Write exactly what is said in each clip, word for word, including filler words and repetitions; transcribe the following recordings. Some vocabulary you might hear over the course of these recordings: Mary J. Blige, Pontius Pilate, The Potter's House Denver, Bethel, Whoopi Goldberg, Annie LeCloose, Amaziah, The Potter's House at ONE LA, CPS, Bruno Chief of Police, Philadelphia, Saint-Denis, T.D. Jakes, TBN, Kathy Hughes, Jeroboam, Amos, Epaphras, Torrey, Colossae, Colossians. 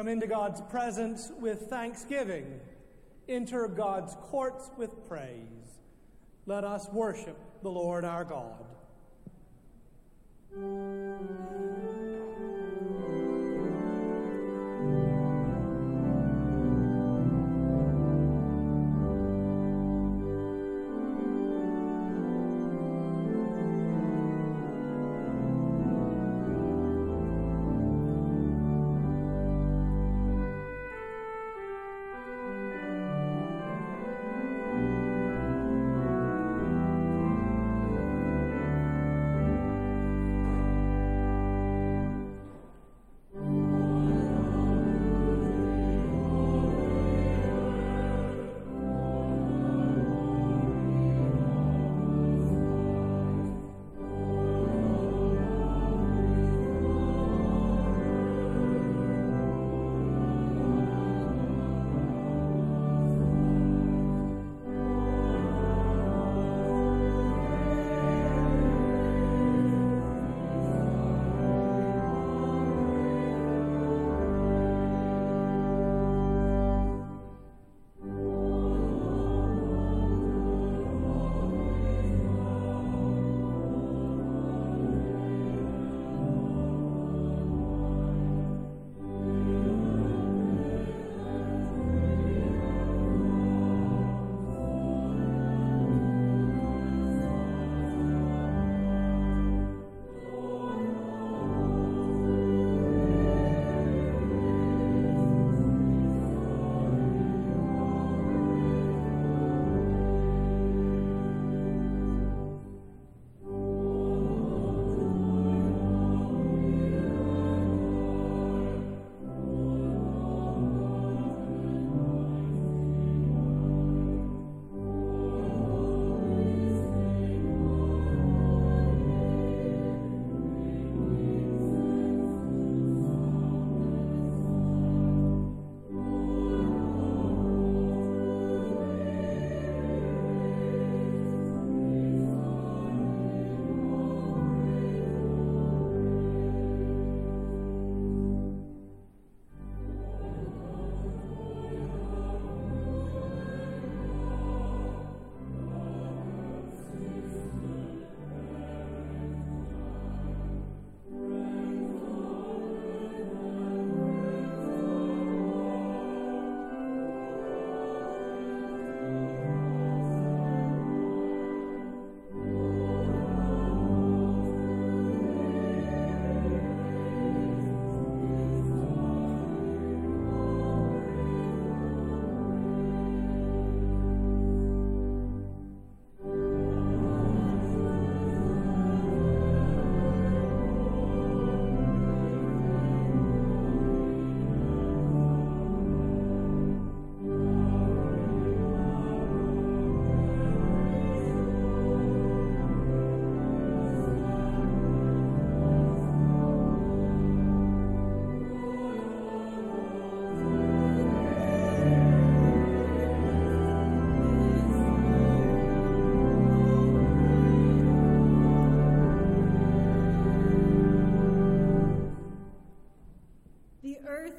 Come into God's presence with thanksgiving. Enter God's courts with praise. Let us worship the Lord our God.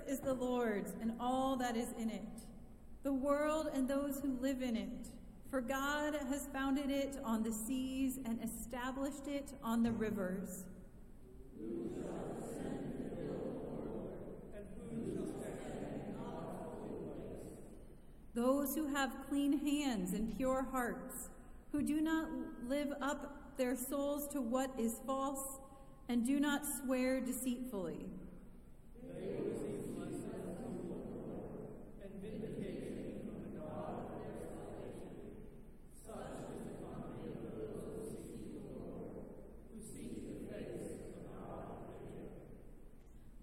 Is the Lord's and all that is in it, the world and those who live in it. For God has founded it on the seas and established it on the rivers. Who shall ascend the hill of the Lord, and who shall stand in God's holy place? Those who have clean hands and pure hearts, who do not live up their souls to what is false, and do not swear deceitfully.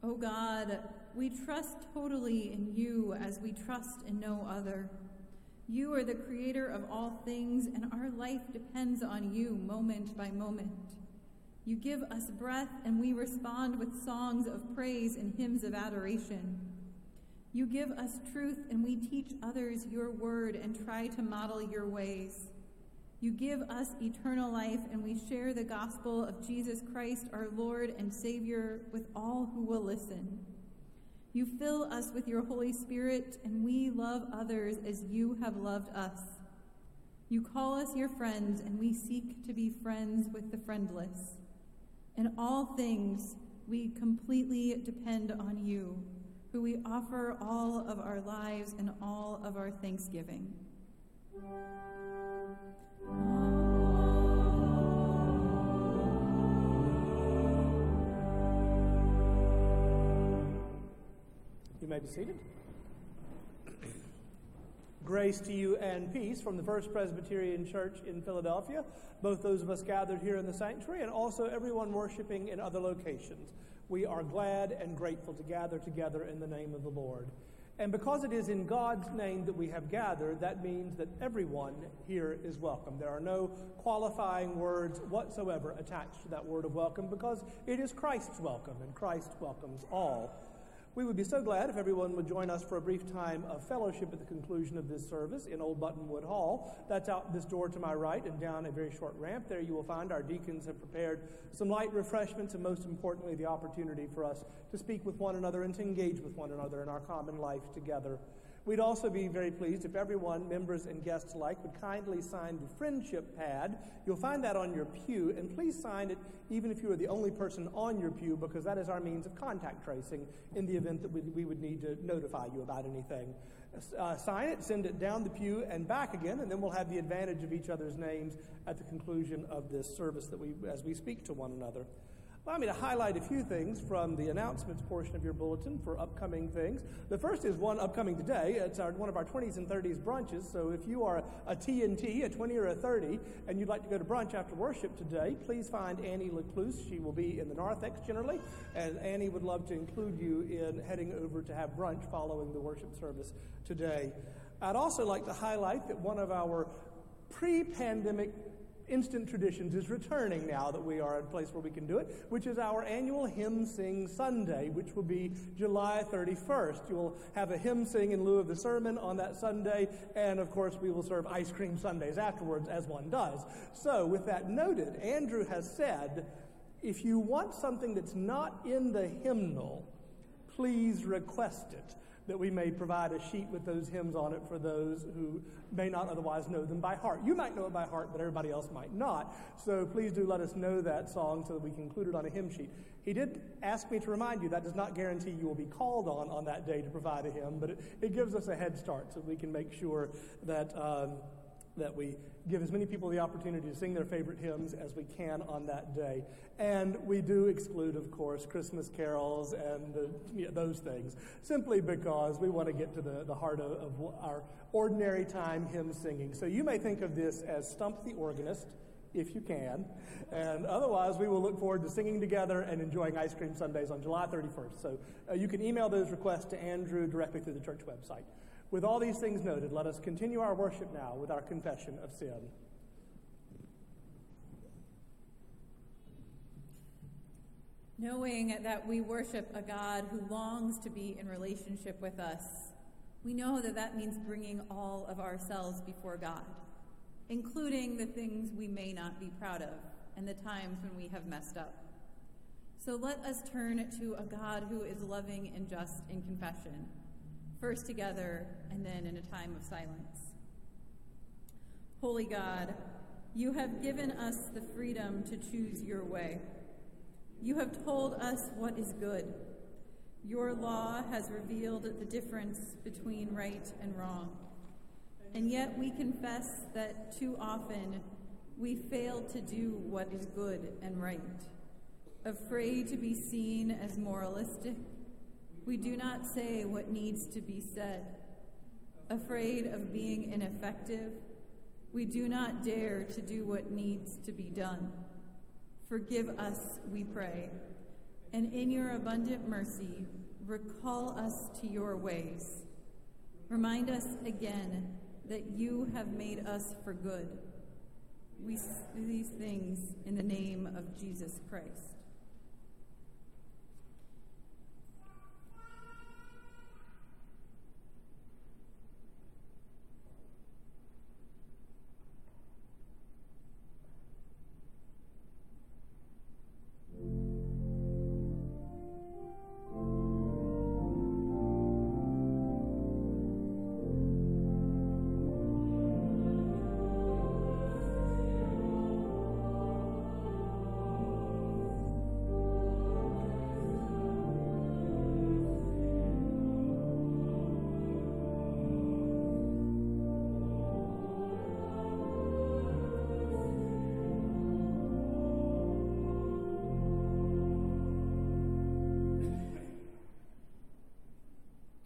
O God, we trust totally in you as we trust in no other. You are the creator of all things, and our life depends on you moment by moment. You give us breath, and we respond with songs of praise and hymns of adoration. You give us truth, and we teach others your word and try to model your ways. You give us eternal life, and we share the gospel of Jesus Christ, our Lord and Savior, with all who will listen. You fill us with your Holy Spirit, and we love others as you have loved us. You call us your friends, and we seek to be friends with the friendless. In all things, we completely depend on you, who we offer all of our lives and all of our thanksgiving. You may be seated. Grace to you and peace from the First Presbyterian Church in Philadelphia, both those of us gathered here in the sanctuary and also everyone worshiping in other locations. We are glad and grateful to gather together in the name of the Lord. And because it is in God's name that we have gathered, that means that everyone here is welcome. There are no qualifying words whatsoever attached to that word of welcome because it is Christ's welcome, and Christ welcomes all. We would be so glad if everyone would join us for a brief time of fellowship at the conclusion of this service in Old Buttonwood Hall. That's out this door to my right and down a very short ramp. There you will find our deacons have prepared some light refreshments and, most importantly, the opportunity for us to speak with one another and to engage with one another in our common life together. We'd also be very pleased if everyone, members and guests alike, would kindly sign the friendship pad. You'll find that on your pew, and please sign it even if you are the only person on your pew, because that is our means of contact tracing in the event that we, we would need to notify you about anything. Uh, sign it, send it down the pew and back again, and then we'll have the advantage of each other's names at the conclusion of this service that we, as we speak to one another. Allow me to highlight a few things from the announcements portion of your bulletin for upcoming things. The first is one upcoming today. It's our, one of our twenties and thirties brunches, so if you are a T and T, a twenty or a thirty, and you'd like to go to brunch after worship today, please find Annie LeCloose. She will be in the narthex generally, and Annie would love to include you in heading over to have brunch following the worship service today. I'd also like to highlight that one of our pre-pandemic instant traditions is returning now that we are in a place where we can do it, which is our annual Hymn Sing Sunday, which will be July thirty-first. You will have a hymn sing in lieu of the sermon on that Sunday, and of course we will serve ice cream Sundays afterwards, as one does. So with that noted, Andrew has said, if you want something that's not in the hymnal, please request it, that we may provide a sheet with those hymns on it for those who may not otherwise know them by heart. You might know it by heart, but everybody else might not. So please do let us know that song so that we can include it on a hymn sheet. He did ask me to remind you that does not guarantee you will be called on on that day to provide a hymn, but it, it gives us a head start so we can make sure that um, that we give as many people the opportunity to sing their favorite hymns as we can on that day. And we do exclude, of course, Christmas carols and the, you know, those things, simply because we want to get to the, the heart of, of our ordinary time hymn singing. So you may think of this as Stump the Organist, if you can, and otherwise we will look forward to singing together and enjoying ice cream Sundays on July thirty-first. So uh, you can email those requests to Andrew directly through the church website. With all these things noted, let us continue our worship now with our confession of sin. Knowing that we worship a God who longs to be in relationship with us, we know that that means bringing all of ourselves before God, including the things we may not be proud of and the times when we have messed up. So let us turn to a God who is loving and just in confession, first together, and then in a time of silence. Holy God, you have given us the freedom to choose your way. You have told us what is good. Your law has revealed the difference between right and wrong. And yet we confess that too often we fail to do what is good and right. Afraid to be seen as moralistic, we do not say what needs to be said. Afraid of being ineffective, we do not dare to do what needs to be done. Forgive us, we pray, and in your abundant mercy, recall us to your ways. Remind us again that you have made us for good. We say these things in the name of Jesus Christ.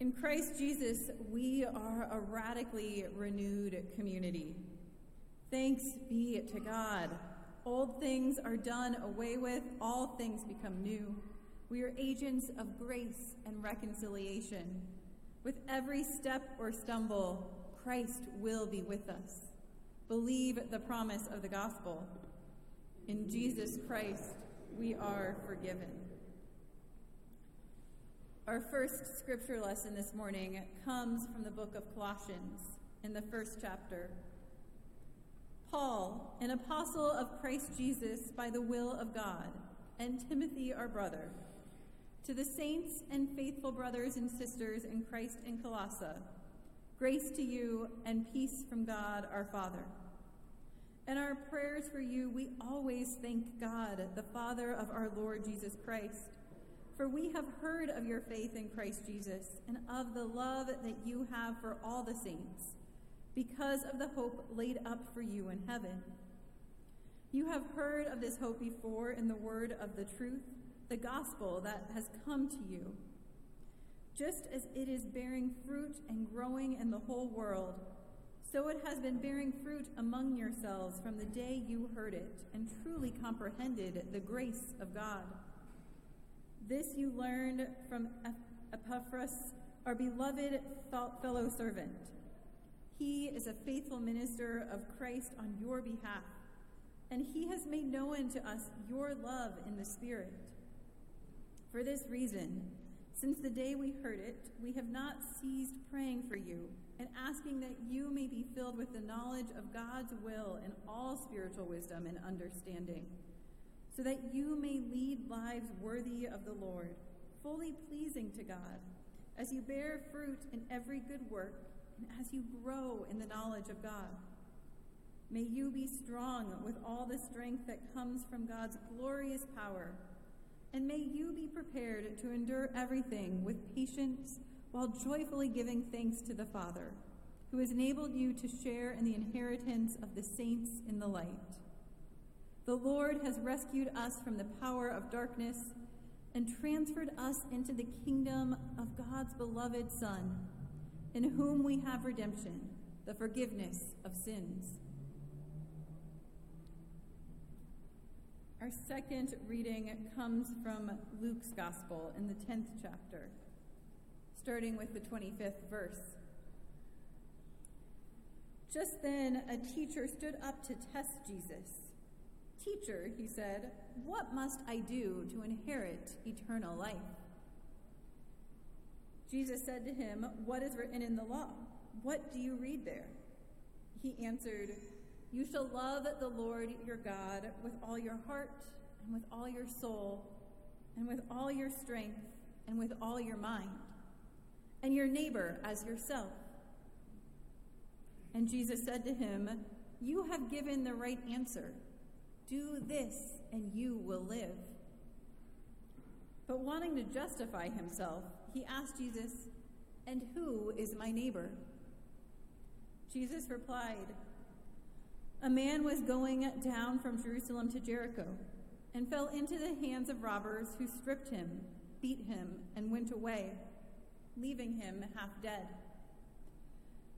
In Christ Jesus, we are a radically renewed community. Thanks be to God. Old things are done away with, all things become new. We are agents of grace and reconciliation. With every step or stumble, Christ will be with us. Believe the promise of the gospel. In Jesus Christ, we are forgiven. Our first scripture lesson this morning comes from the book of Colossians in the first chapter. Paul, an apostle of Christ Jesus by the will of God, and Timothy, our brother, to the saints and faithful brothers and sisters in Christ in Colossae, grace to you and peace from God our Father. In our prayers for you, we always thank God, the Father of our Lord Jesus Christ, for we have heard of your faith in Christ Jesus and of the love that you have for all the saints, because of the hope laid up for you in heaven. You have heard of this hope before in the word of the truth, the gospel that has come to you. Just as it is bearing fruit and growing in the whole world, so it has been bearing fruit among yourselves from the day you heard it and truly comprehended the grace of God. This you learned from Epaphras, our beloved fellow servant. He is a faithful minister of Christ on your behalf, and he has made known to us your love in the Spirit. For this reason, since the day we heard it, we have not ceased praying for you and asking that you may be filled with the knowledge of God's will in all spiritual wisdom and understanding, so that you may lead lives worthy of the Lord, fully pleasing to God, as you bear fruit in every good work and as you grow in the knowledge of God. May you be strong with all the strength that comes from God's glorious power, and may you be prepared to endure everything with patience while joyfully giving thanks to the Father, who has enabled you to share in the inheritance of the saints in the light. The Lord has rescued us from the power of darkness and transferred us into the kingdom of God's beloved Son, in whom we have redemption, the forgiveness of sins. Our second reading comes from Luke's Gospel in the tenth chapter, starting with the twenty-fifth verse. Just then a teacher stood up to test Jesus. "Teacher," he said, "what must I do to inherit eternal life?" Jesus said to him, "What is written in the law? What do you read there?" He answered, "You shall love the Lord your God with all your heart and with all your soul and with all your strength and with all your mind, and your neighbor as yourself." And Jesus said to him, "You have given the right answer. Do this, and you will live." But wanting to justify himself, he asked Jesus, "And who is my neighbor?" Jesus replied, "A man was going down from Jerusalem to Jericho and fell into the hands of robbers who stripped him, beat him, and went away, leaving him half dead.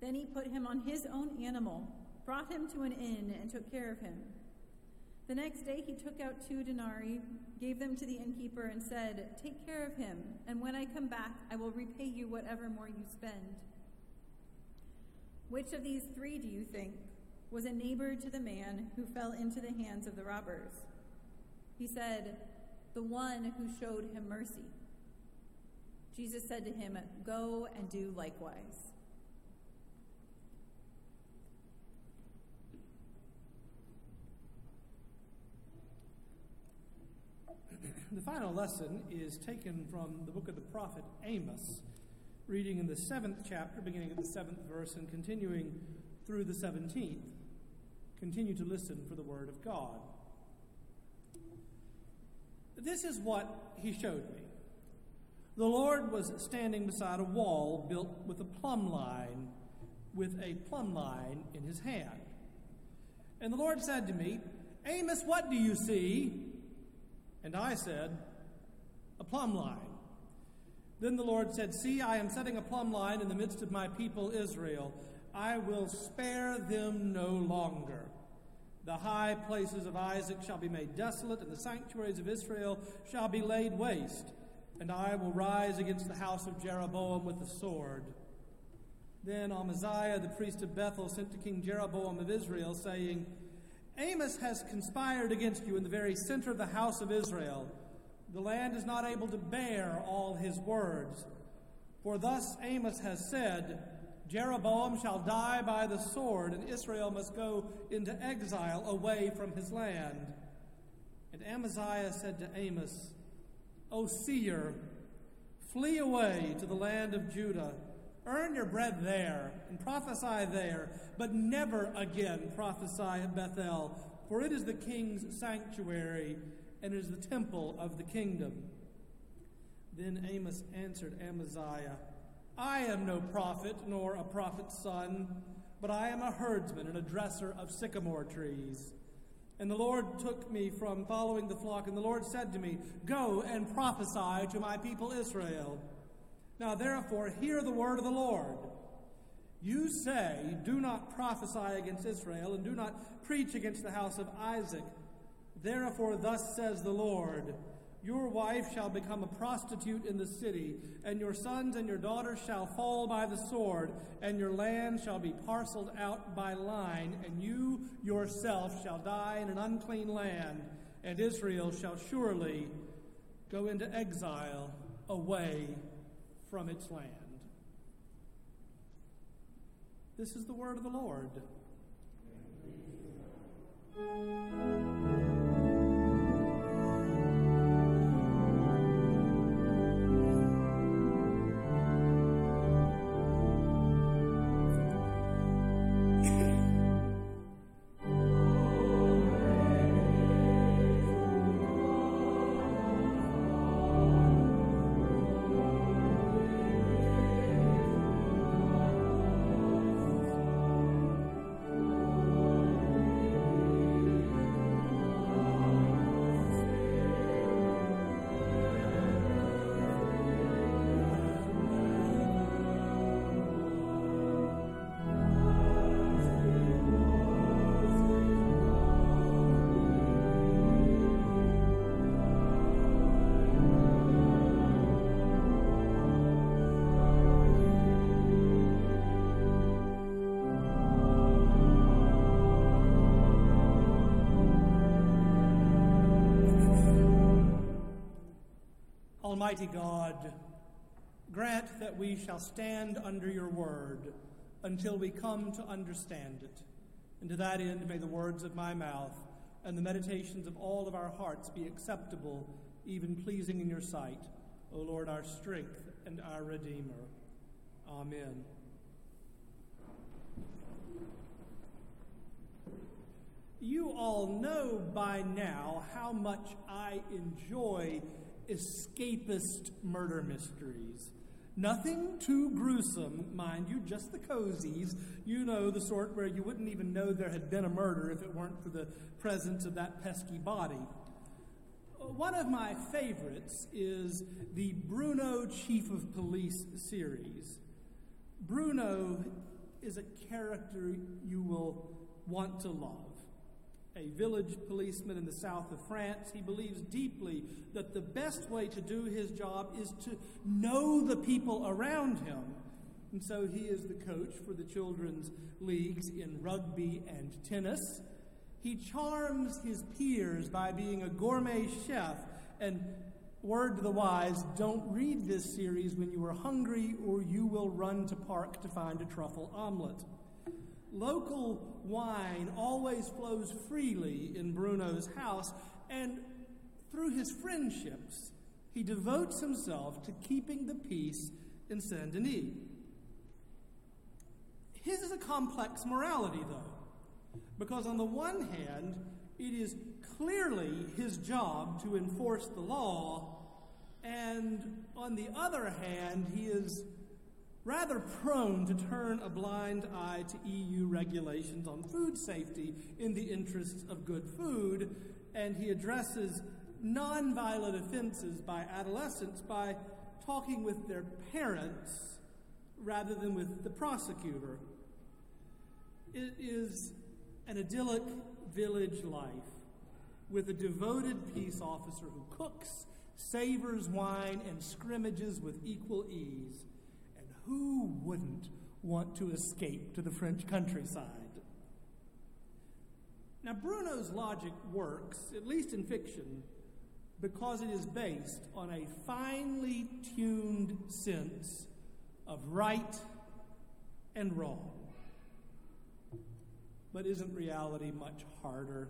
Then he put him on his own animal, brought him to an inn, and took care of him. The next day he took out two denarii, gave them to the innkeeper, and said, 'Take care of him, and when I come back, I will repay you whatever more you spend.' Which of these three, do you think, was a neighbor to the man who fell into the hands of the robbers?" He said, "The one who showed him mercy." Jesus said to him, "Go and do likewise." The final lesson is taken from the book of the prophet Amos, reading in the seventh chapter, beginning at the seventh verse and continuing through the seventeenth. Continue to listen for the word of God. This is what he showed me. The Lord was standing beside a wall built with a plumb line, with a plumb line in his hand. And the Lord said to me, "Amos, what do you see?" And I said, "A plumb line." Then the Lord said, "See, I am setting a plumb line in the midst of my people Israel. I will spare them no longer. The high places of Isaac shall be made desolate, and the sanctuaries of Israel shall be laid waste. And I will rise against the house of Jeroboam with the sword." Then Amaziah, the priest of Bethel, sent to King Jeroboam of Israel, saying, "Amos has conspired against you in the very center of the house of Israel. The land is not able to bear all his words. For thus Amos has said, Jeroboam shall die by the sword, and Israel must go into exile away from his land." And Amaziah said to Amos, "O seer, flee away to the land of Judah. Earn your bread there, and prophesy there, but never again prophesy at Bethel, for it is the king's sanctuary, and it is the temple of the kingdom." Then Amos answered Amaziah, "I am no prophet, nor a prophet's son, but I am a herdsman and a dresser of sycamore trees. And the Lord took me from following the flock, and the Lord said to me, Go and prophesy to my people Israel. Now therefore hear the word of the Lord. You say, Do not prophesy against Israel, and do not preach against the house of Isaac. Therefore thus says the Lord, Your wife shall become a prostitute in the city, and your sons and your daughters shall fall by the sword, and your land shall be parceled out by line, and you yourself shall die in an unclean land, and Israel shall surely go into exile away from its land." This is the word of the Lord. Almighty God, grant that we shall stand under your word until we come to understand it. And to that end, may the words of my mouth and the meditations of all of our hearts be acceptable, even pleasing in your sight, O Lord, our strength and our Redeemer. Amen. You all know by now how much I enjoy escapist murder mysteries. Nothing too gruesome, mind you, just the cozies. You know, the sort where you wouldn't even know there had been a murder if it weren't for the presence of that pesky body. One of my favorites is the Bruno Chief of Police series. Bruno is a character you will want to love. A village policeman in the south of France, he believes deeply that the best way to do his job is to know the people around him. And so he is the coach for the children's leagues in rugby and tennis. He charms his peers by being a gourmet chef. And word to the wise, don't read this series when you are hungry, or you will run to park to find a truffle omelet. Local wine always flows freely in Bruno's house, and through his friendships, he devotes himself to keeping the peace in Saint-Denis. His is a complex morality, though, because on the one hand, it is clearly his job to enforce the law, and on the other hand, he is rather prone to turn a blind eye to E U regulations on food safety in the interests of good food, and he addresses nonviolent offenses by adolescents by talking with their parents rather than with the prosecutor. It is an idyllic village life with a devoted peace officer who cooks, savors wine, and scrimmages with equal ease. And who wouldn't want to escape to the French countryside? Now, Bruno's logic works, at least in fiction, because it is based on a finely tuned sense of right and wrong. But isn't reality much harder?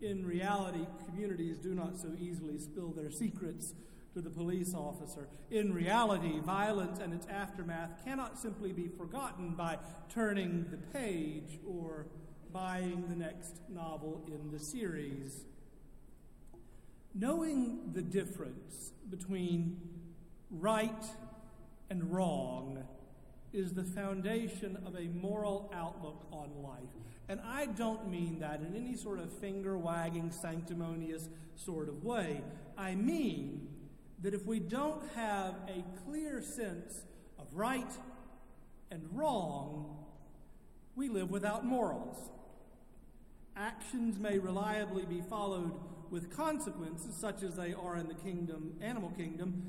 In reality, communities do not so easily spill their secrets to the police officer. In reality, violence and its aftermath cannot simply be forgotten by turning the page or buying the next novel in the series. Knowing the difference between right and wrong is the foundation of a moral outlook on life. And I don't mean that in any sort of finger-wagging, sanctimonious sort of way. I mean that if we don't have a clear sense of right and wrong, we live without morals. Actions may reliably be followed with consequences, such as they are in the kingdom, animal kingdom,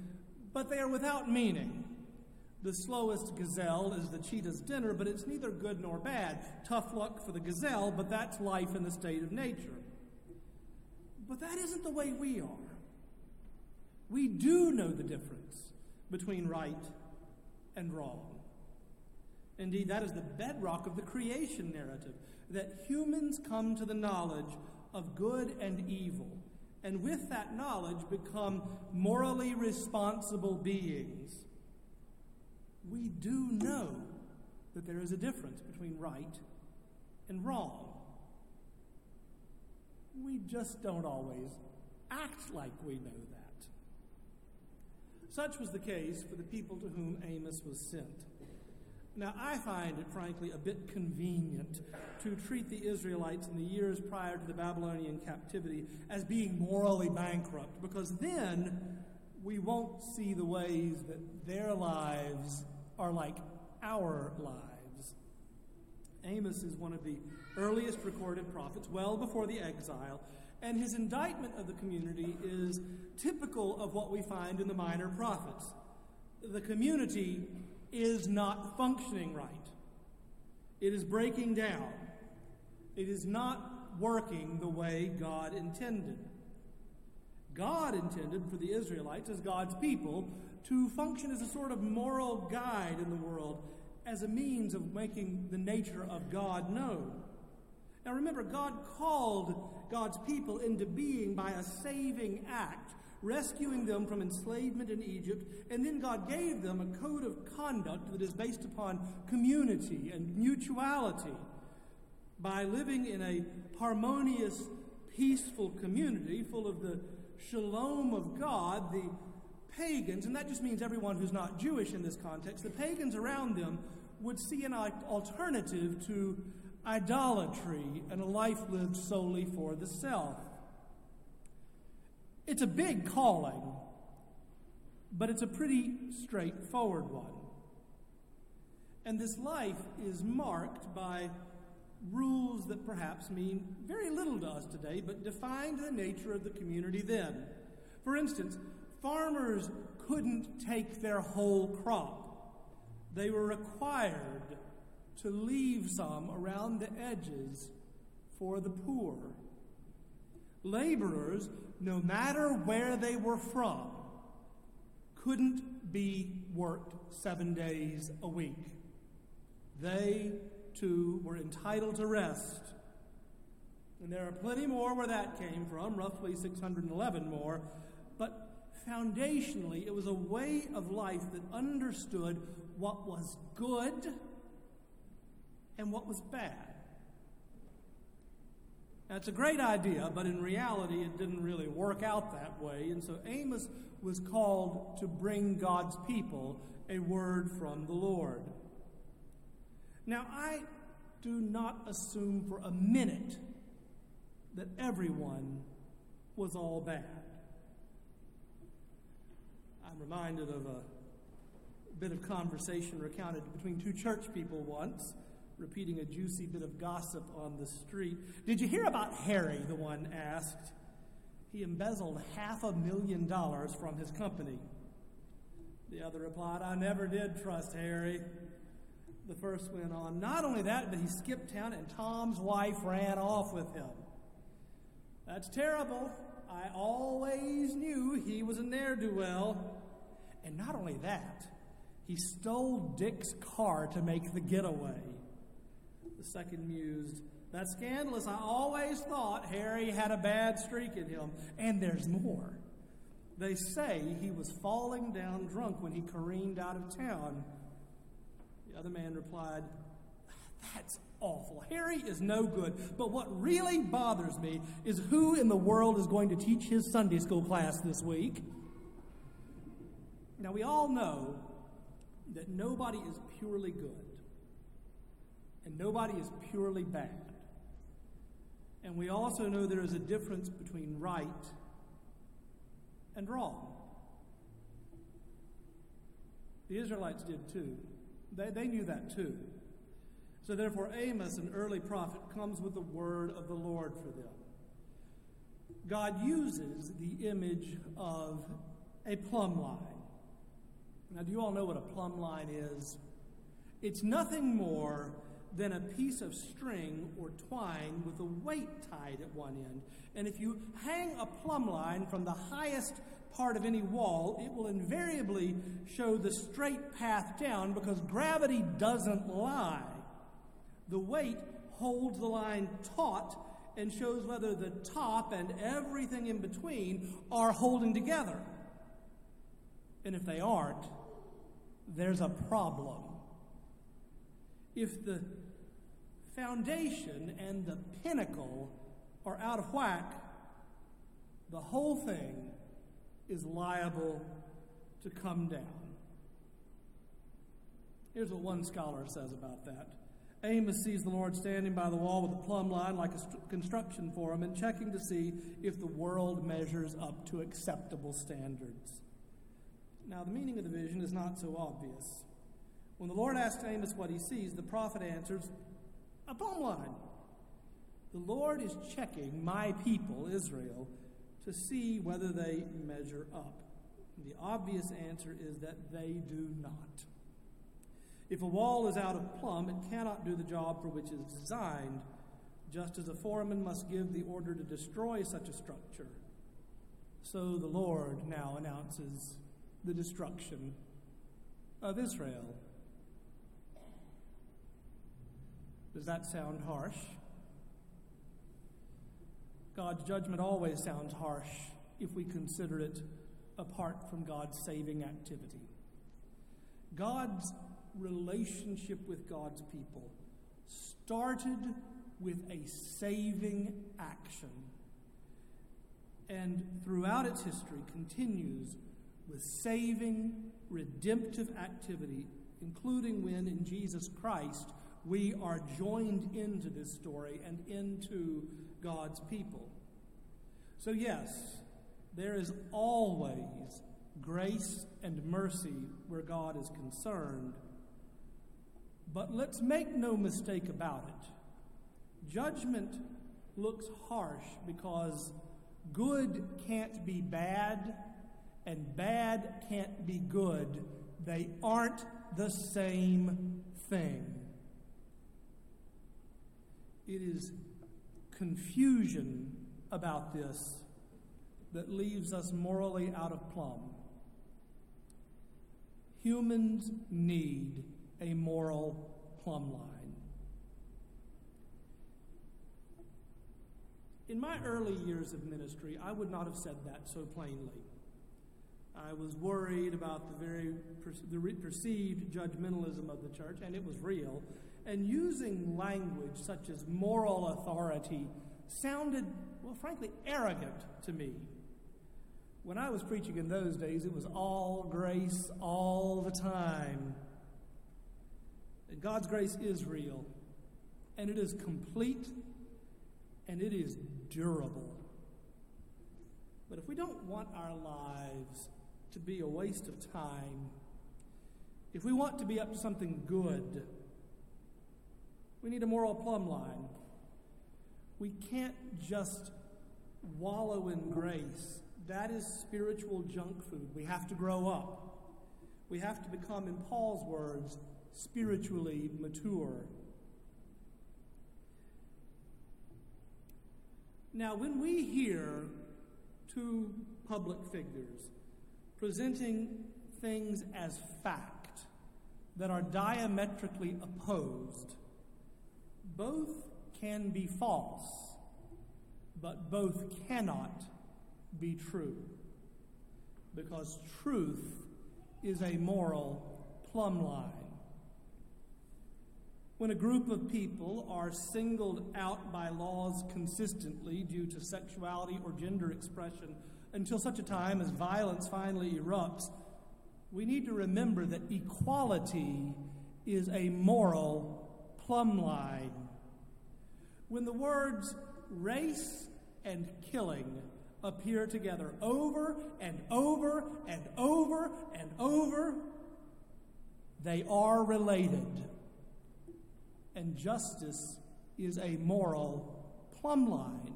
but they are without meaning. The slowest gazelle is the cheetah's dinner, but it's neither good nor bad. Tough luck for the gazelle, but that's life in the state of nature. But that isn't the way we are. We do know the difference between right and wrong. Indeed, that is the bedrock of the creation narrative, that humans come to the knowledge of good and evil, and with that knowledge become morally responsible beings. We do know that there is a difference between right and wrong. We just don't always act like we know that. Such was the case for the people to whom Amos was sent. Now, I find it, frankly, a bit convenient to treat the Israelites in the years prior to the Babylonian captivity as being morally bankrupt, because then we won't see the ways that their lives are like our lives. Amos is one of the earliest recorded prophets, well before the exile, and his indictment of the community is typical of what we find in the minor prophets. The community is not functioning right. It is breaking down. It is not working the way God intended. God intended for the Israelites, as God's people, to function as a sort of moral guide in the world, as a means of making the nature of God known. Now remember, God called God's people into being by a saving act, rescuing them from enslavement in Egypt, and then God gave them a code of conduct that is based upon community and mutuality. By living in a harmonious, peaceful community full of the shalom of God, the pagans, and that just means everyone who's not Jewish in this context, the pagans around them would see an alternative to idolatry and a life lived solely for the self. It's a big calling, but it's a pretty straightforward one. And this life is marked by rules that perhaps mean very little to us today, but defined the nature of the community then. For instance, farmers couldn't take their whole crop. They were required to leave some around the edges for the poor. Laborers, no matter where they were from, couldn't be worked seven days a week. They, too, were entitled to rest. And there are plenty more where that came from, roughly six hundred eleven more, but Foundationally, it was a way of life that understood what was good and what was bad. Now, it's a great idea, but in reality, it didn't really work out that way. And so Amos was called to bring God's people a word from the Lord. Now, I do not assume for a minute that everyone was all bad. I'm reminded of a bit of conversation recounted between two church people once, repeating a juicy bit of gossip on the street. "Did you hear about Harry?" the one asked. "He embezzled half a million dollars from his company." The other replied, "I never did trust Harry." The first went on, "Not only that, but he skipped town and Tom's wife ran off with him." "That's terrible. I always knew he was a ne'er-do-well." "And not only that, he stole Dick's car to make the getaway." The second mused, "That's scandalous. I always thought Harry had a bad streak in him." "And there's more. They say he was falling down drunk when he careened out of town." The other man replied, "That's awful. Harry is no good. But what really bothers me is who in the world is going to teach his Sunday school class this week?" Now, we all know that nobody is purely good, and nobody is purely bad. And we also know there is a difference between right and wrong. The Israelites did too. They, they knew that too. So therefore, Amos, an early prophet, comes with the word of the Lord for them. God uses the image of a plumb line. Now, do you all know what a plumb line is? It's nothing more than a piece of string or twine with a weight tied at one end. And if you hang a plumb line from the highest part of any wall, it will invariably show the straight path down because gravity doesn't lie. The weight holds the line taut and shows whether the top and everything in between are holding together. And if they aren't, there's a problem. If the foundation and the pinnacle are out of whack, the whole thing is liable to come down. Here's what one scholar says about that. Amos sees the Lord standing by the wall with a plumb line like a st- construction forum and checking to see if the world measures up to acceptable standards. Now, the meaning of the vision is not so obvious. When the Lord asked Amos what he sees, the prophet answers, "A plumb line. The Lord is checking my people, Israel, to see whether they measure up." The obvious answer is that they do not. If a wall is out of plumb, it cannot do the job for which it is designed, just as a foreman must give the order to destroy such a structure. So the Lord now announces the destruction of Israel. Does that sound harsh? God's judgment always sounds harsh if we consider it apart from God's saving activity. God's relationship with God's people started with a saving action, and throughout its history continues with saving, redemptive activity, including when in Jesus Christ we are joined into this story and into God's people. So yes, there is always grace and mercy where God is concerned. But let's make no mistake about it. Judgment looks harsh because good can't be bad and bad can't be good. They aren't the same thing. It is confusion about this that leaves us morally out of plumb. Humans need a moral plumb line. In my early years of ministry, I would not have said that so plainly. I was worried about the very per- the re- perceived judgmentalism of the church, and it was real. And using language such as moral authority sounded, well, frankly, arrogant to me. When I was preaching in those days, it was all grace all the time. And God's grace is real, and it is complete, and it is durable. But if we don't want our lives to be a waste of time, if we want to be up to something good, we need a moral plumb line. We can't just wallow in grace. That is spiritual junk food. We have to grow up. We have to become, in Paul's words, spiritually mature. Now, when we hear two public figures presenting things as fact that are diametrically opposed, both can be false, but both cannot be true, because truth is a moral plumb line. When a group of people are singled out by laws consistently due to sexuality or gender expression until such a time as violence finally erupts, we need to remember that equality is a moral plumb line. When the words race and killing appear together over and over and over and over, they are related. And justice is a moral plumb line.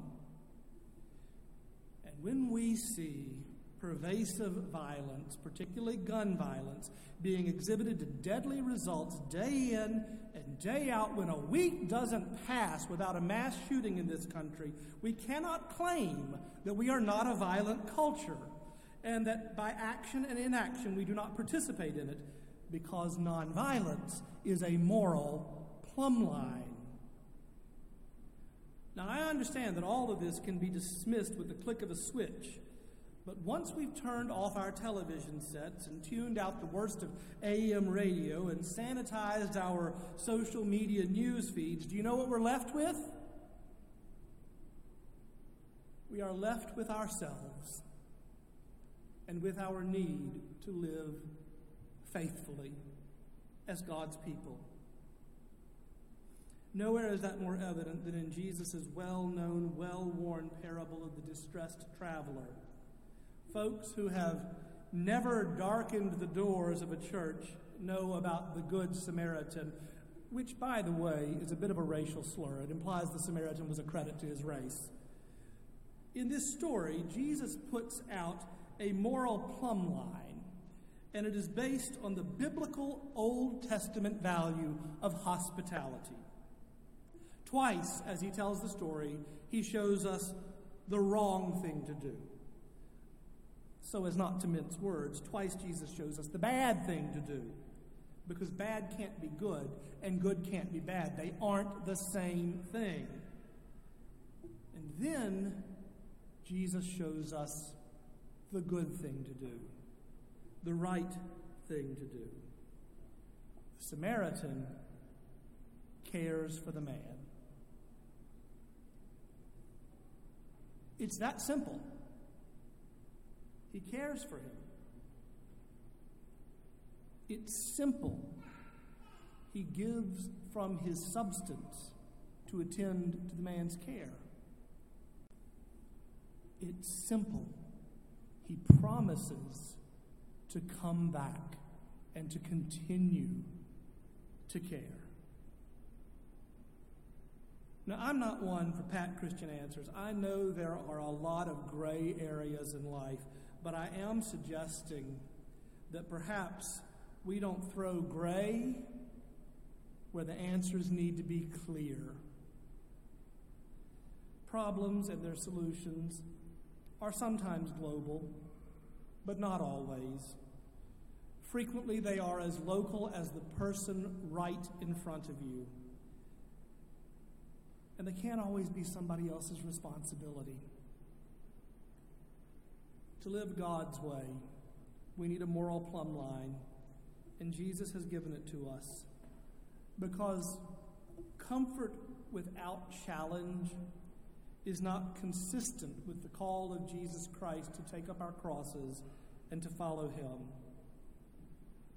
And when we see pervasive violence, particularly gun violence, being exhibited to deadly results day in and day out, when a week doesn't pass without a mass shooting in this country, we cannot claim that we are not a violent culture and that by action and inaction we do not participate in it, because nonviolence is a moral plumb line. Now, I understand that all of this can be dismissed with the click of a switch, but once we've turned off our television sets and tuned out the worst of A M radio and sanitized our social media news feeds, do you know what we're left with? We are left with ourselves and with our need to live faithfully as God's people. Nowhere is that more evident than in Jesus' well-known, well-worn parable of the distressed traveler. Folks who have never darkened the doors of a church know about the Good Samaritan, which, by the way, is a bit of a racial slur. It implies the Samaritan was a credit to his race. In this story, Jesus puts out a moral plumb line, and it is based on the biblical Old Testament value of hospitality. Twice, as he tells the story, he shows us the wrong thing to do, so as not to mince words. Twice Jesus shows us the bad thing to do, because bad can't be good and good can't be bad. They aren't the same thing. And then Jesus shows us the good thing to do, the right thing to do. The Samaritan cares for the man. It's that simple. He cares for him. It's simple. He gives from his substance to attend to the man's care. It's simple. He promises to come back and to continue to care. Now, I'm not one for pat Christian answers. I know there are a lot of gray areas in life, but I am suggesting that perhaps we don't throw gray where the answers need to be clear. Problems and their solutions are sometimes global, but not always. Frequently, they are as local as the person right in front of you. And they can't always be somebody else's responsibility. To live God's way We need a moral plumb line, and Jesus has given it to us. Because comfort without challenge is not consistent with the call of Jesus Christ to take up our crosses and to follow him.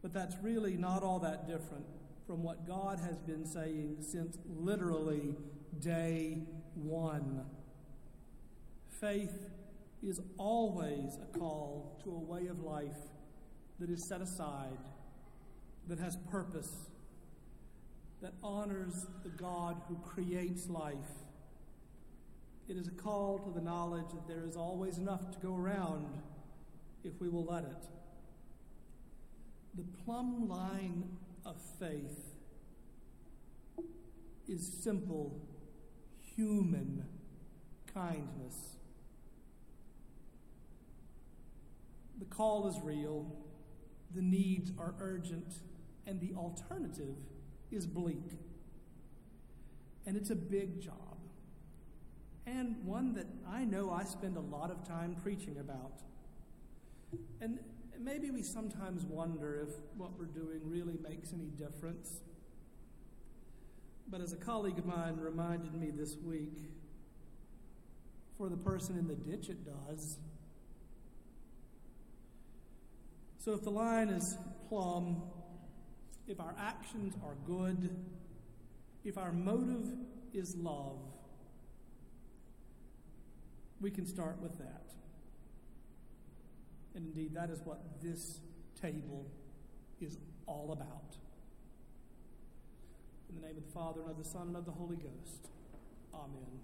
But that's really not all that different from what God has been saying since literally day one. Faith is always a call to a way of life that is set aside, that has purpose, that honors the God who creates life. It is a call to the knowledge that there is always enough to go around if we will let it. The plumb line of faith is simple human kindness. The call is real, the needs are urgent, and the alternative is bleak. And it's a big job, and one that I know I spend a lot of time preaching about. And maybe we sometimes wonder if what we're doing really makes any difference. But as a colleague of mine reminded me this week, for the person in the ditch it does. So if the line is plumb, if our actions are good, if our motive is love, we can start with that. And indeed, that is what this table is all about. In the name of the Father, and of the Son, and of the Holy Ghost. Amen.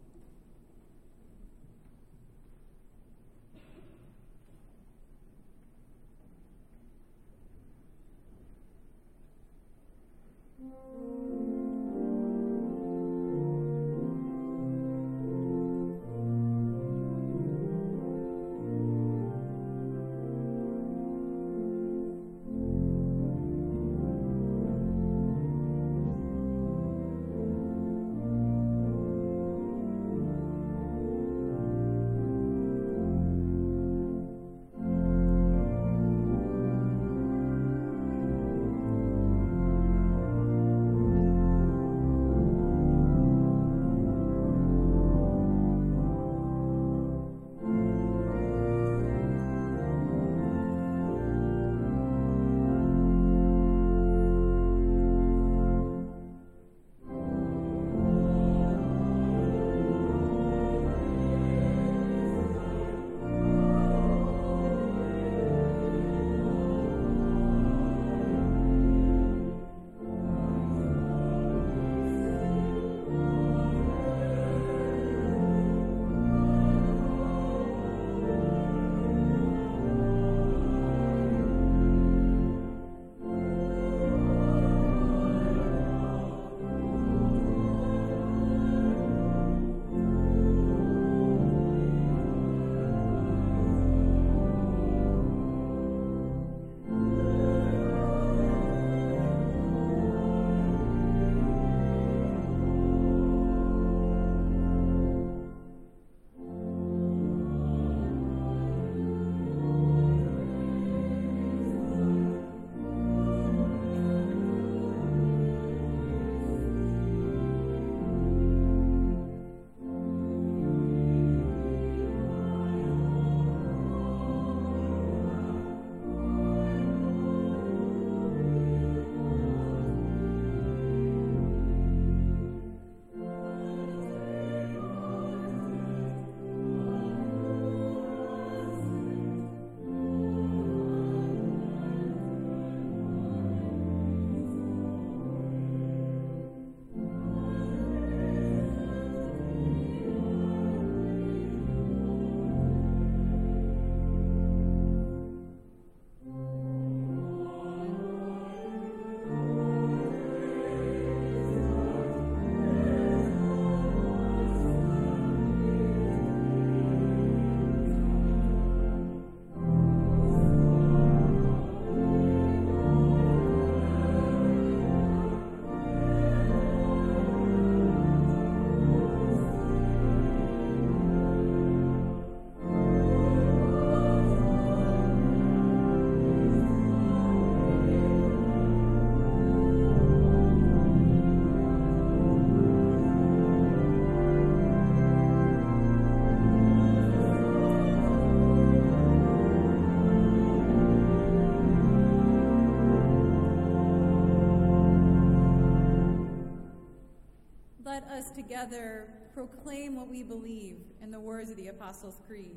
Let us together proclaim what we believe in the words of the Apostles' Creed.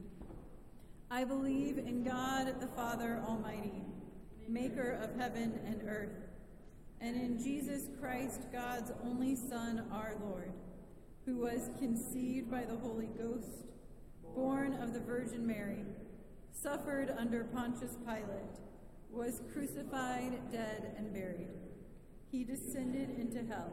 I believe in God, the Father Almighty, maker of heaven and earth, and in Jesus Christ, God's only Son, our Lord, who was conceived by the Holy Ghost, born of the Virgin Mary, suffered under Pontius Pilate, was crucified, dead, and buried. He descended into hell.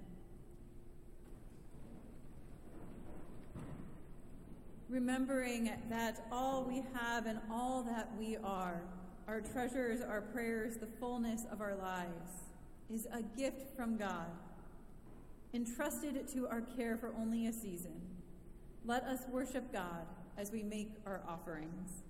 Remembering that all we have and all that we are, our treasures, our prayers, the fullness of our lives, is a gift from God, entrusted to our care for only a season. Let us worship God as we make our offerings.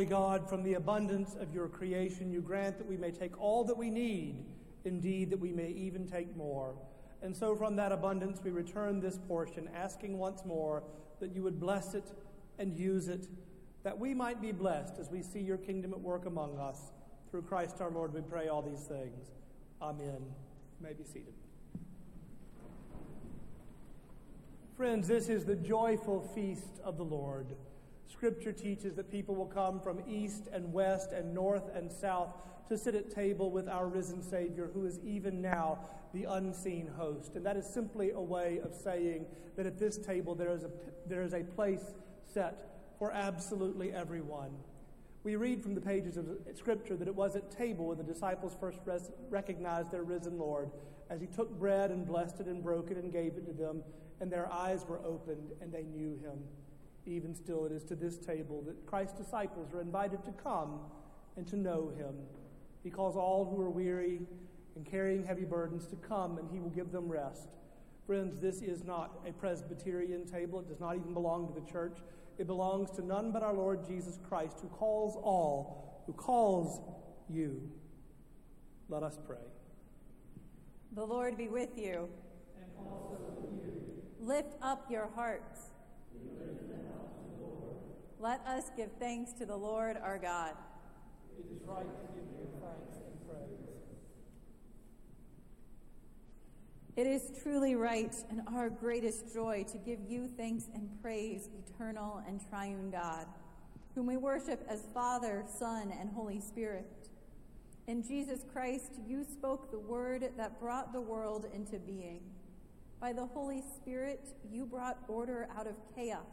Holy God, from the abundance of your creation, you grant that we may take all that we need, indeed, that we may even take more. And so from that abundance we return this portion, asking once more that you would bless it and use it, that we might be blessed as we see your kingdom at work among us. Through Christ our Lord we pray all these things. Amen. You may be seated. Friends, this is the joyful feast of the Lord. Scripture teaches that people will come from east and west and north and south to sit at table with our risen Savior, who is even now the unseen host. And that is simply a way of saying that at this table there is a, there is a place set for absolutely everyone. We read from the pages of Scripture that it was at table when the disciples first res- recognized their risen Lord, as he took bread and blessed it and broke it and gave it to them, and their eyes were opened and they knew him. Even still, it is to this table that Christ's disciples are invited to come and to know him. He calls all who are weary and carrying heavy burdens to come, and he will give them rest. Friends, this is not a Presbyterian table. It does not even belong to the church. It belongs to none but our Lord Jesus Christ, who calls all, who calls you. Let us pray. The Lord be with you. And also with you. Lift up your hearts. Let us give thanks to the Lord our God. It is right to give you thanks and praise. It is truly right and our greatest joy to give you thanks and praise, eternal and triune God, whom we worship as Father, Son, and Holy Spirit. In Jesus Christ, you spoke the word that brought the world into being. By the Holy Spirit, you brought order out of chaos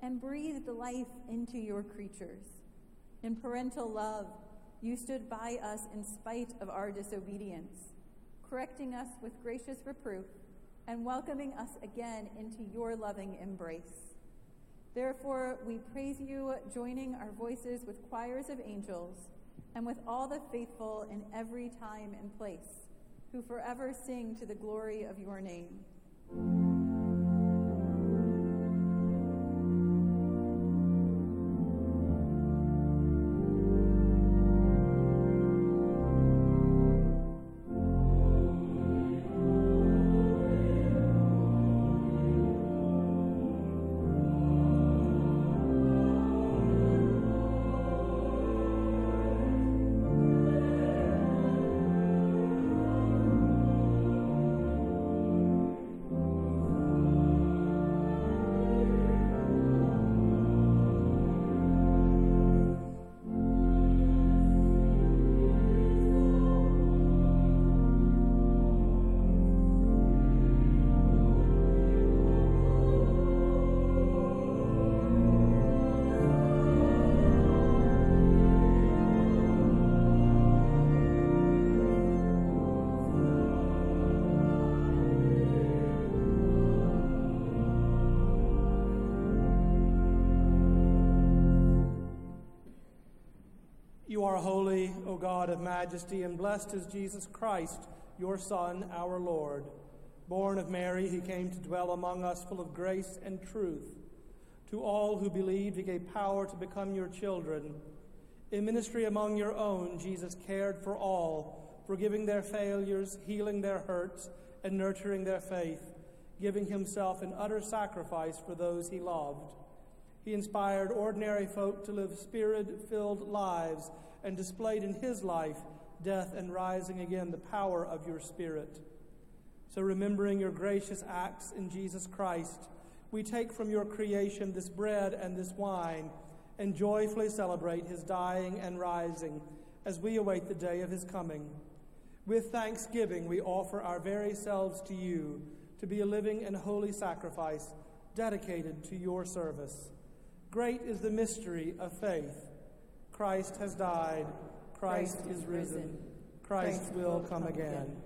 and breathed life into your creatures. In parental love, you stood by us in spite of our disobedience, correcting us with gracious reproof and welcoming us again into your loving embrace. Therefore, we praise you, joining our voices with choirs of angels and with all the faithful in every time and place, who forever sing to the glory of your name. You are holy, O God of majesty, and blessed is Jesus Christ, your Son, our Lord. Born of Mary, he came to dwell among us, full of grace and truth. To all who believed, he gave power to become your children. In ministry among your own, Jesus cared for all, forgiving their failures, healing their hurts, and nurturing their faith, giving himself an utter sacrifice for those he loved. He inspired ordinary folk to live spirit-filled lives and displayed in his life, death, and rising again the power of your Spirit. So remembering your gracious acts in Jesus Christ, we take from your creation this bread and this wine and joyfully celebrate his dying and rising as we await the day of his coming. With thanksgiving, we offer our very selves to you to be a living and holy sacrifice dedicated to your service. Great is the mystery of faith. Christ has died. Christ, Christ is risen. Christ, Christ will come, come again. again.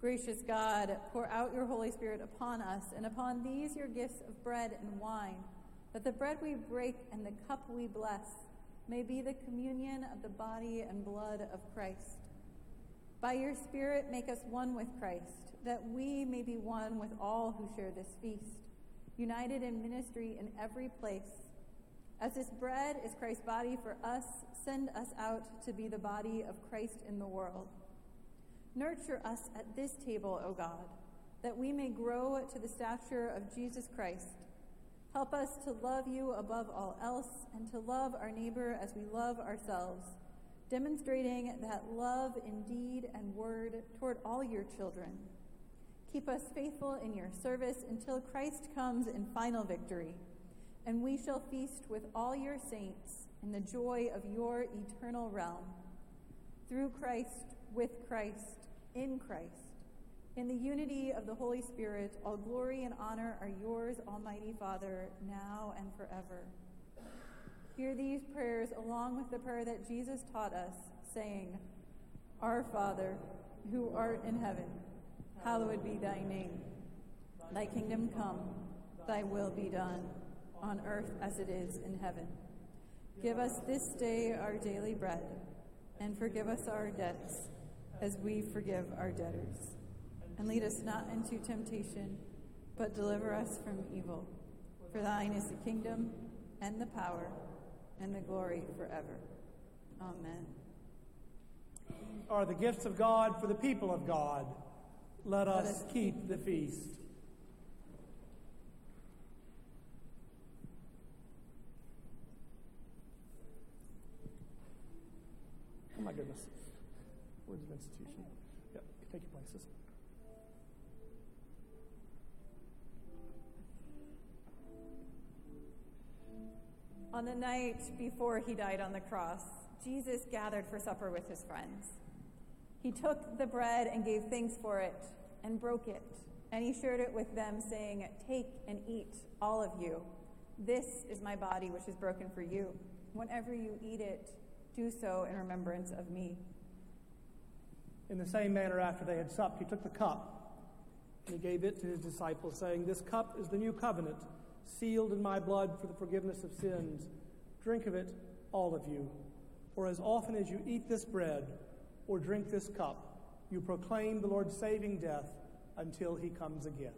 Gracious God, pour out your Holy Spirit upon us and upon these your gifts of bread and wine, that the bread we break and the cup we bless may be the communion of the body and blood of Christ. By your Spirit, make us one with Christ, that we may be one with all who share this feast, united in ministry in every place. As this bread is Christ's body for us, send us out to be the body of Christ in the world. Nurture us at this table, O God, that we may grow to the stature of Jesus Christ. Help us to love you above all else and to love our neighbor as we love ourselves, demonstrating that love in deed and word toward all your children. Keep us faithful in your service until Christ comes in final victory, and we shall feast with all your saints in the joy of your eternal realm. Through Christ, with Christ, in Christ, in the unity of the Holy Spirit, all glory and honor are yours, Almighty Father, now and forever. Hear these prayers along with the prayer that Jesus taught us, saying, Our Father, who art in heaven, hallowed be thy name. Thy kingdom come, thy will be done, on earth as it is in heaven. Give us this day our daily bread, and forgive us our debts, as we forgive our debtors. And lead us not into temptation, but deliver us from evil. For thine is the kingdom, and the power, and the glory forever. Amen. Are the gifts of God for the people of God. Let us, Let us keep, keep the feast. Oh my goodness. Words of institution. Yeah, you take your places. On the night before he died on the cross, Jesus gathered for supper with his friends. He took the bread and gave thanks for it, and broke it, and he shared it with them, saying, Take and eat, all of you. This is my body, which is broken for you. Whenever you eat it, do so in remembrance of me. In the same manner, after they had supped, he took the cup, and he gave it to his disciples, saying, This cup is the new covenant, sealed in my blood for the forgiveness of sins. Drink of it, all of you. For as often as you eat this bread, or drink this cup, you proclaim the Lord's saving death until he comes again.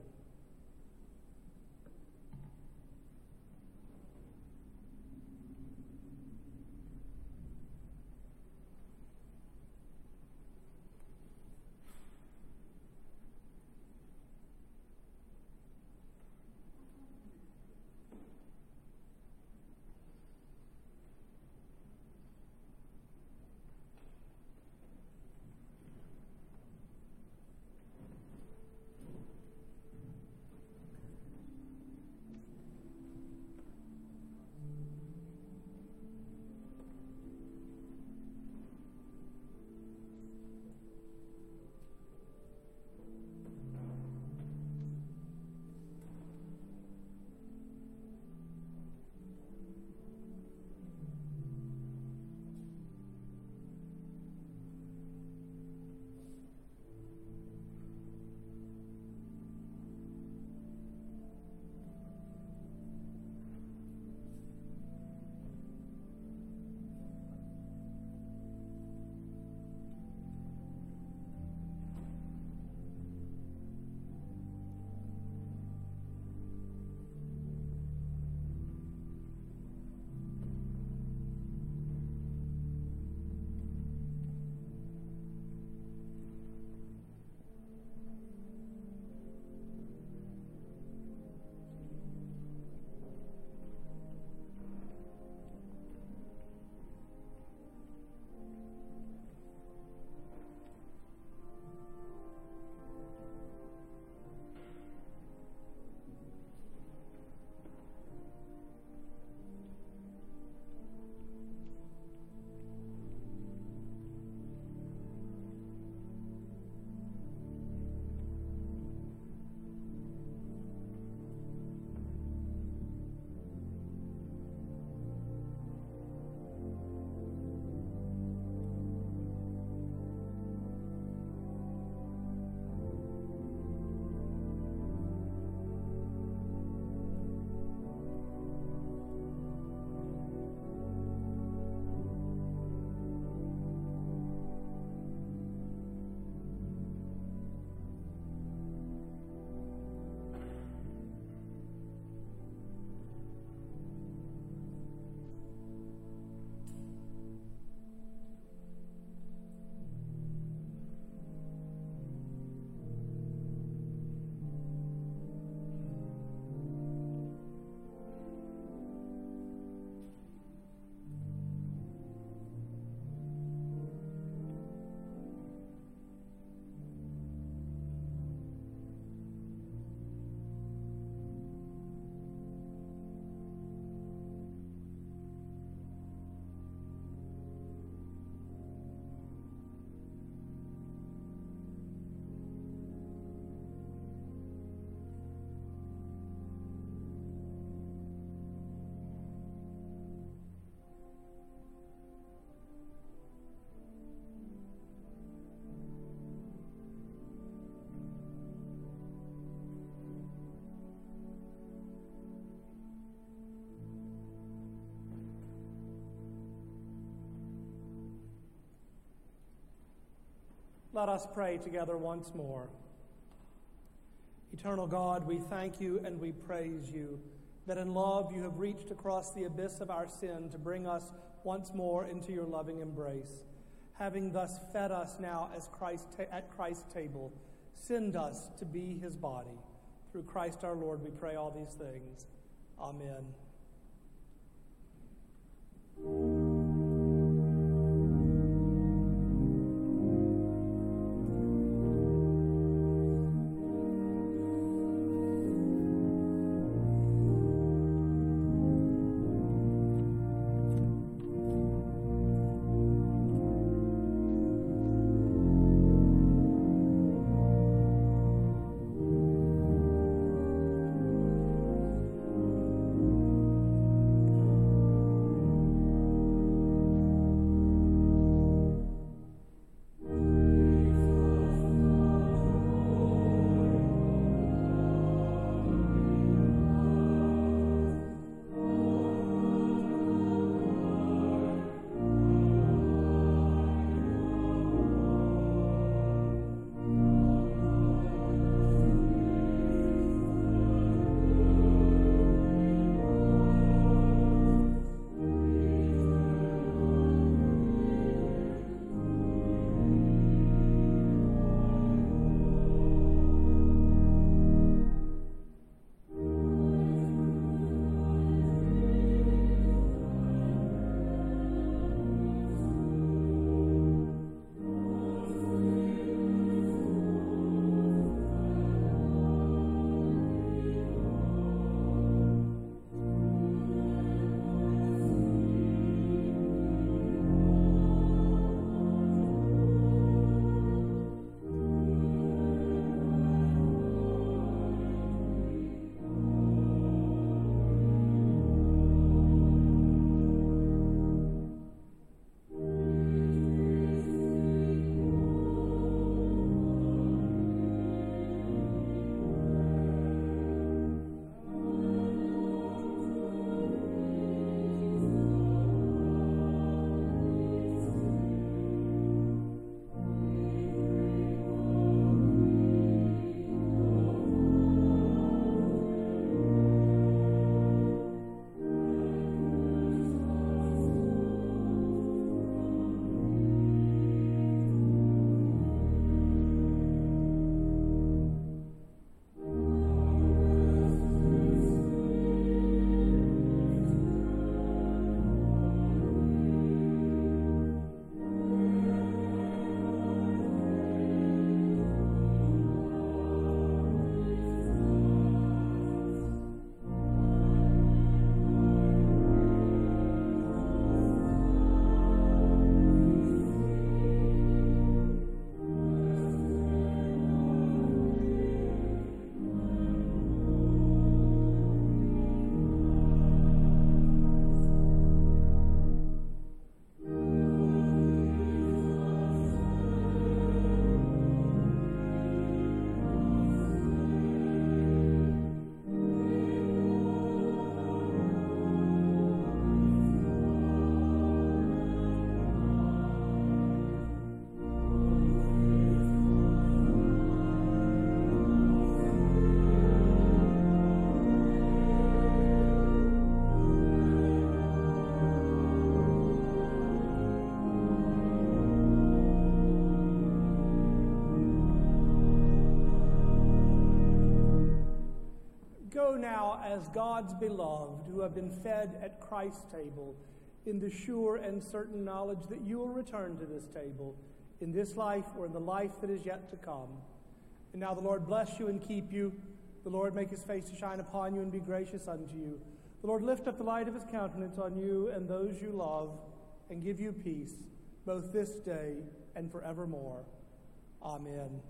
Let us pray together once more. Eternal God, we thank you and we praise you that in love you have reached across the abyss of our sin to bring us once more into your loving embrace. Having thus fed us now as Christ ta- at Christ's table, send us to be his body. Through Christ our Lord, we pray all these things. Amen. Now, as God's beloved, who have been fed at Christ's table, in the sure and certain knowledge that you will return to this table in this life or in the life that is yet to come. And now the Lord bless you and keep you. The Lord make his face to shine upon you and be gracious unto you. The Lord lift up the light of his countenance on you and those you love, and give you peace, both this day and forevermore. Amen.